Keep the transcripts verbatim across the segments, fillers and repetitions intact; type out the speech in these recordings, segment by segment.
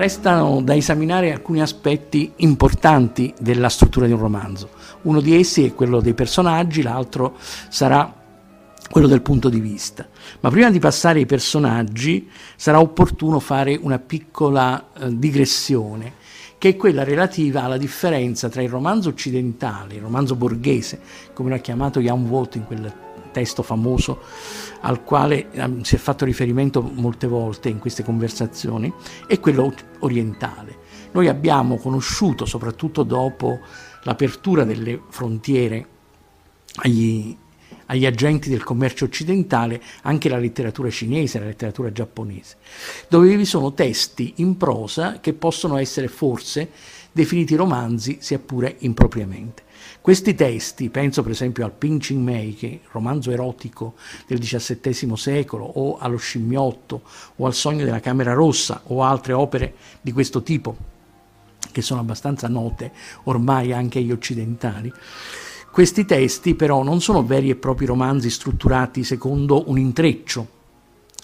restano da esaminare alcuni aspetti importanti della struttura di un romanzo. Uno di essi è quello dei personaggi, l'altro sarà quello del punto di vista. Ma prima di passare ai personaggi sarà opportuno fare una piccola eh, digressione, che è quella relativa alla differenza tra il romanzo occidentale, il romanzo borghese, come lo ha chiamato Ian Watt in quel testo famoso al quale eh, si è fatto riferimento molte volte in queste conversazioni, e quello orientale. Noi abbiamo conosciuto, soprattutto dopo l'apertura delle frontiere agli agli agenti del commercio occidentale, anche la letteratura cinese, la letteratura giapponese, dove vi sono testi in prosa che possono essere forse definiti romanzi, sia pure impropriamente. Questi testi, penso per esempio al Jin Ping Mei, che è il romanzo erotico del diciassettesimo secolo, o allo Scimmiotto, o al Sogno della Camera Rossa, o altre opere di questo tipo, che sono abbastanza note ormai anche agli occidentali. Questi testi però non sono veri e propri romanzi strutturati secondo un intreccio,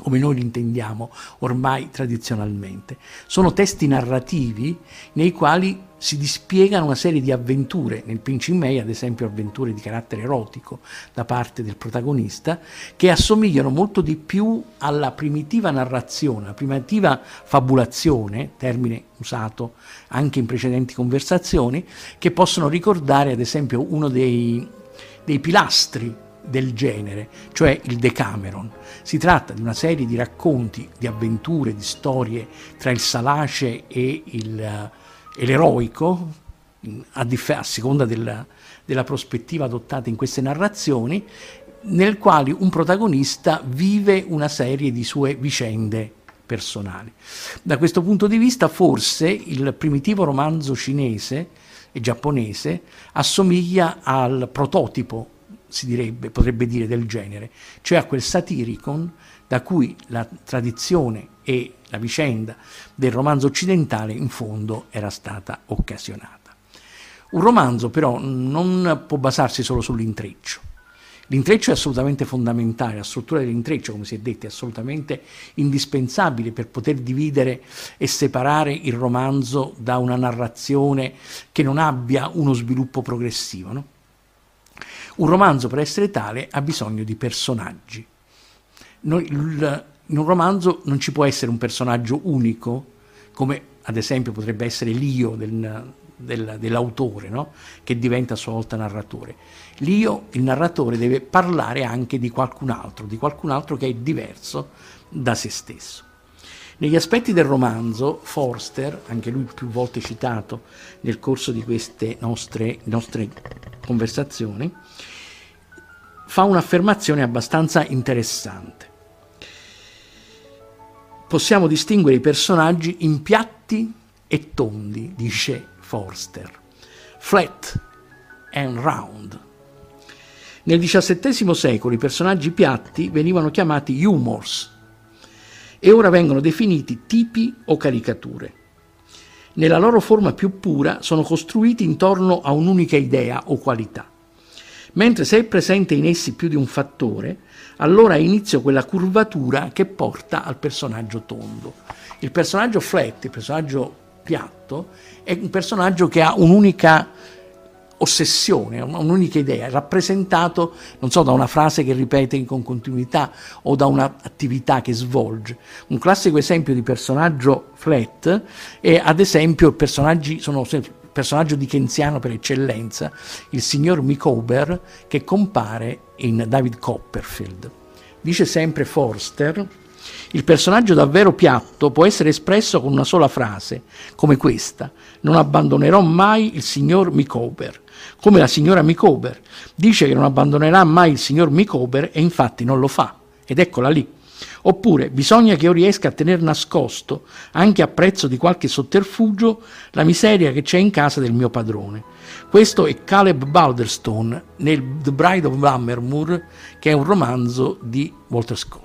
come noi li intendiamo ormai tradizionalmente. Sono testi narrativi nei quali si dispiegano una serie di avventure, nel Jin Ping Mei ad esempio avventure di carattere erotico da parte del protagonista, che assomigliano molto di più alla primitiva narrazione, alla primitiva fabulazione, termine usato anche in precedenti conversazioni, che possono ricordare ad esempio uno dei, dei pilastri del genere, cioè il Decameron. Si tratta di una serie di racconti, di avventure, di storie tra il salace e, il, e l'eroico, a, dif- a seconda della, della prospettiva adottata in queste narrazioni, nel quale un protagonista vive una serie di sue vicende personali. Da questo punto di vista forse il primitivo romanzo cinese e giapponese assomiglia al prototipo, si direbbe, potrebbe dire, del genere, cioè a quel Satiricon da cui la tradizione e la vicenda del romanzo occidentale in fondo era stata occasionata. Un romanzo però non può basarsi solo sull'intreccio. L'intreccio è assolutamente fondamentale, la struttura dell'intreccio, come si è detto, è assolutamente indispensabile per poter dividere e separare il romanzo da una narrazione che non abbia uno sviluppo progressivo, no? Un romanzo, per essere tale, ha bisogno di personaggi. Noi, il, in un romanzo non ci può essere un personaggio unico, come ad esempio potrebbe essere l'io del, del, dell'autore, no? Che diventa a sua volta narratore. L'io, il narratore, deve parlare anche di qualcun altro, di qualcun altro che è diverso da se stesso. Negli aspetti del romanzo, Forster, anche lui più volte citato nel corso di queste nostre, nostre conversazioni, fa un'affermazione abbastanza interessante. Possiamo distinguere i personaggi in piatti e tondi, dice Forster, flat and round. Nel diciassettesimo secolo i personaggi piatti venivano chiamati humors, e ora vengono definiti tipi o caricature. Nella loro forma più pura sono costruiti intorno a un'unica idea o qualità. Mentre se è presente in essi più di un fattore, allora ha inizio quella curvatura che porta al personaggio tondo. Il personaggio flat, il personaggio piatto, è un personaggio che ha un'unica ossessione, un'unica idea, rappresentato, non so, da una frase che ripete con continuità o da un'attività che svolge. Un classico esempio di personaggio flat è, ad esempio, personaggi, sono il personaggio dickensiano per eccellenza, il signor Micawber, che compare in David Copperfield. Dice sempre Forster: il personaggio davvero piatto può essere espresso con una sola frase, come questa: non abbandonerò mai il signor Micawber. Come la signora Micawber dice che non abbandonerà mai il signor Micawber e infatti non lo fa, ed eccola lì. Oppure: bisogna che io riesca a tener nascosto, anche a prezzo di qualche sotterfugio, la miseria che c'è in casa del mio padrone. Questo è Caleb Balderstone nel The Bride of Lammermoor, che è un romanzo di Walter Scott.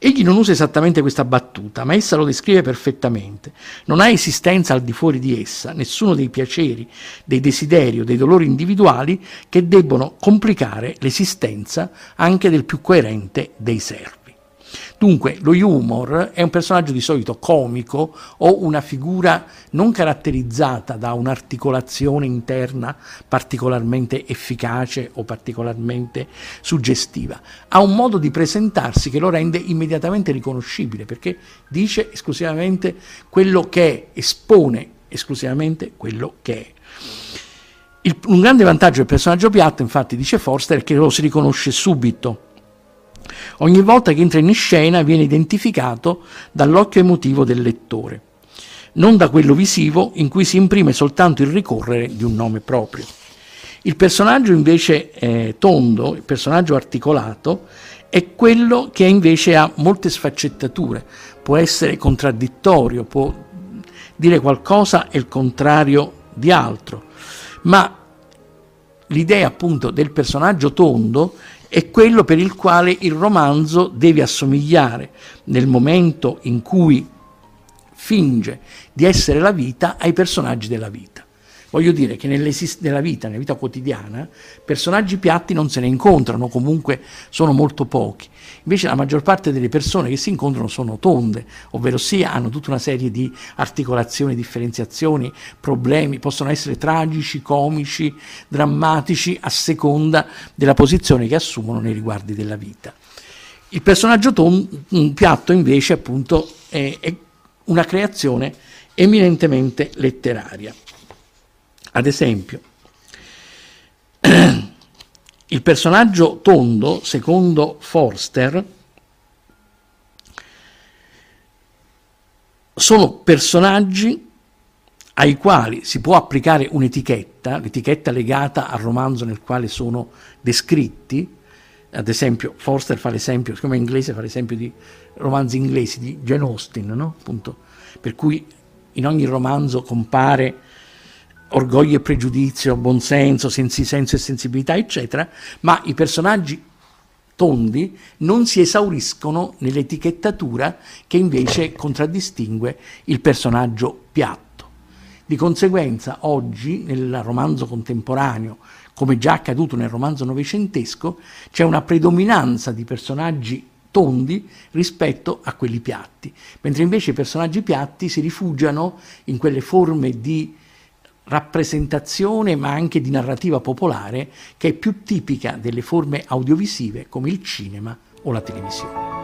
Egli non usa esattamente questa battuta, ma essa lo descrive perfettamente. Non ha esistenza al di fuori di essa, nessuno dei piaceri, dei desideri o dei dolori individuali che debbono complicare l'esistenza anche del più coerente dei servi. Dunque, lo humor è un personaggio di solito comico o una figura non caratterizzata da un'articolazione interna particolarmente efficace o particolarmente suggestiva. Ha un modo di presentarsi che lo rende immediatamente riconoscibile, perché dice esclusivamente quello che è, espone esclusivamente quello che è. Il, un grande vantaggio del personaggio piatto, infatti, dice Forster, è che lo si riconosce subito. Ogni volta che entra in scena viene identificato dall'occhio emotivo del lettore, non da quello visivo in cui si imprime soltanto il ricorrere di un nome proprio. Il personaggio invece eh, tondo, il personaggio articolato, è quello che invece ha molte sfaccettature, può essere contraddittorio, può dire qualcosa e il contrario di altro, ma l'idea appunto del personaggio tondo è quello per il quale il romanzo deve assomigliare, nel momento in cui finge di essere la vita, ai personaggi della vita. Voglio dire che nella vita, nella vita quotidiana, personaggi piatti non se ne incontrano, comunque sono molto pochi. Invece la maggior parte delle persone che si incontrano sono tonde, ovvero sì, hanno tutta una serie di articolazioni, differenziazioni, problemi, possono essere tragici, comici, drammatici, a seconda della posizione che assumono nei riguardi della vita. Il personaggio tondo, piatto invece appunto è, è una creazione eminentemente letteraria. Ad esempio, il personaggio tondo, secondo Forster, sono personaggi ai quali si può applicare un'etichetta, l'etichetta legata al romanzo nel quale sono descritti. Ad esempio, Forster fa l'esempio, siccome è inglese, fa l'esempio di romanzi inglesi, di Jane Austen, no? Appunto, per cui in ogni romanzo compare Orgoglio e pregiudizio, buonsenso, sensi, senso e sensibilità, eccetera, ma i personaggi tondi non si esauriscono nell'etichettatura che invece contraddistingue il personaggio piatto. Di conseguenza, oggi, nel romanzo contemporaneo, come già accaduto nel romanzo novecentesco, c'è una predominanza di personaggi tondi rispetto a quelli piatti, mentre invece i personaggi piatti si rifugiano in quelle forme di rappresentazione ma anche di narrativa popolare che è più tipica delle forme audiovisive come il cinema o la televisione.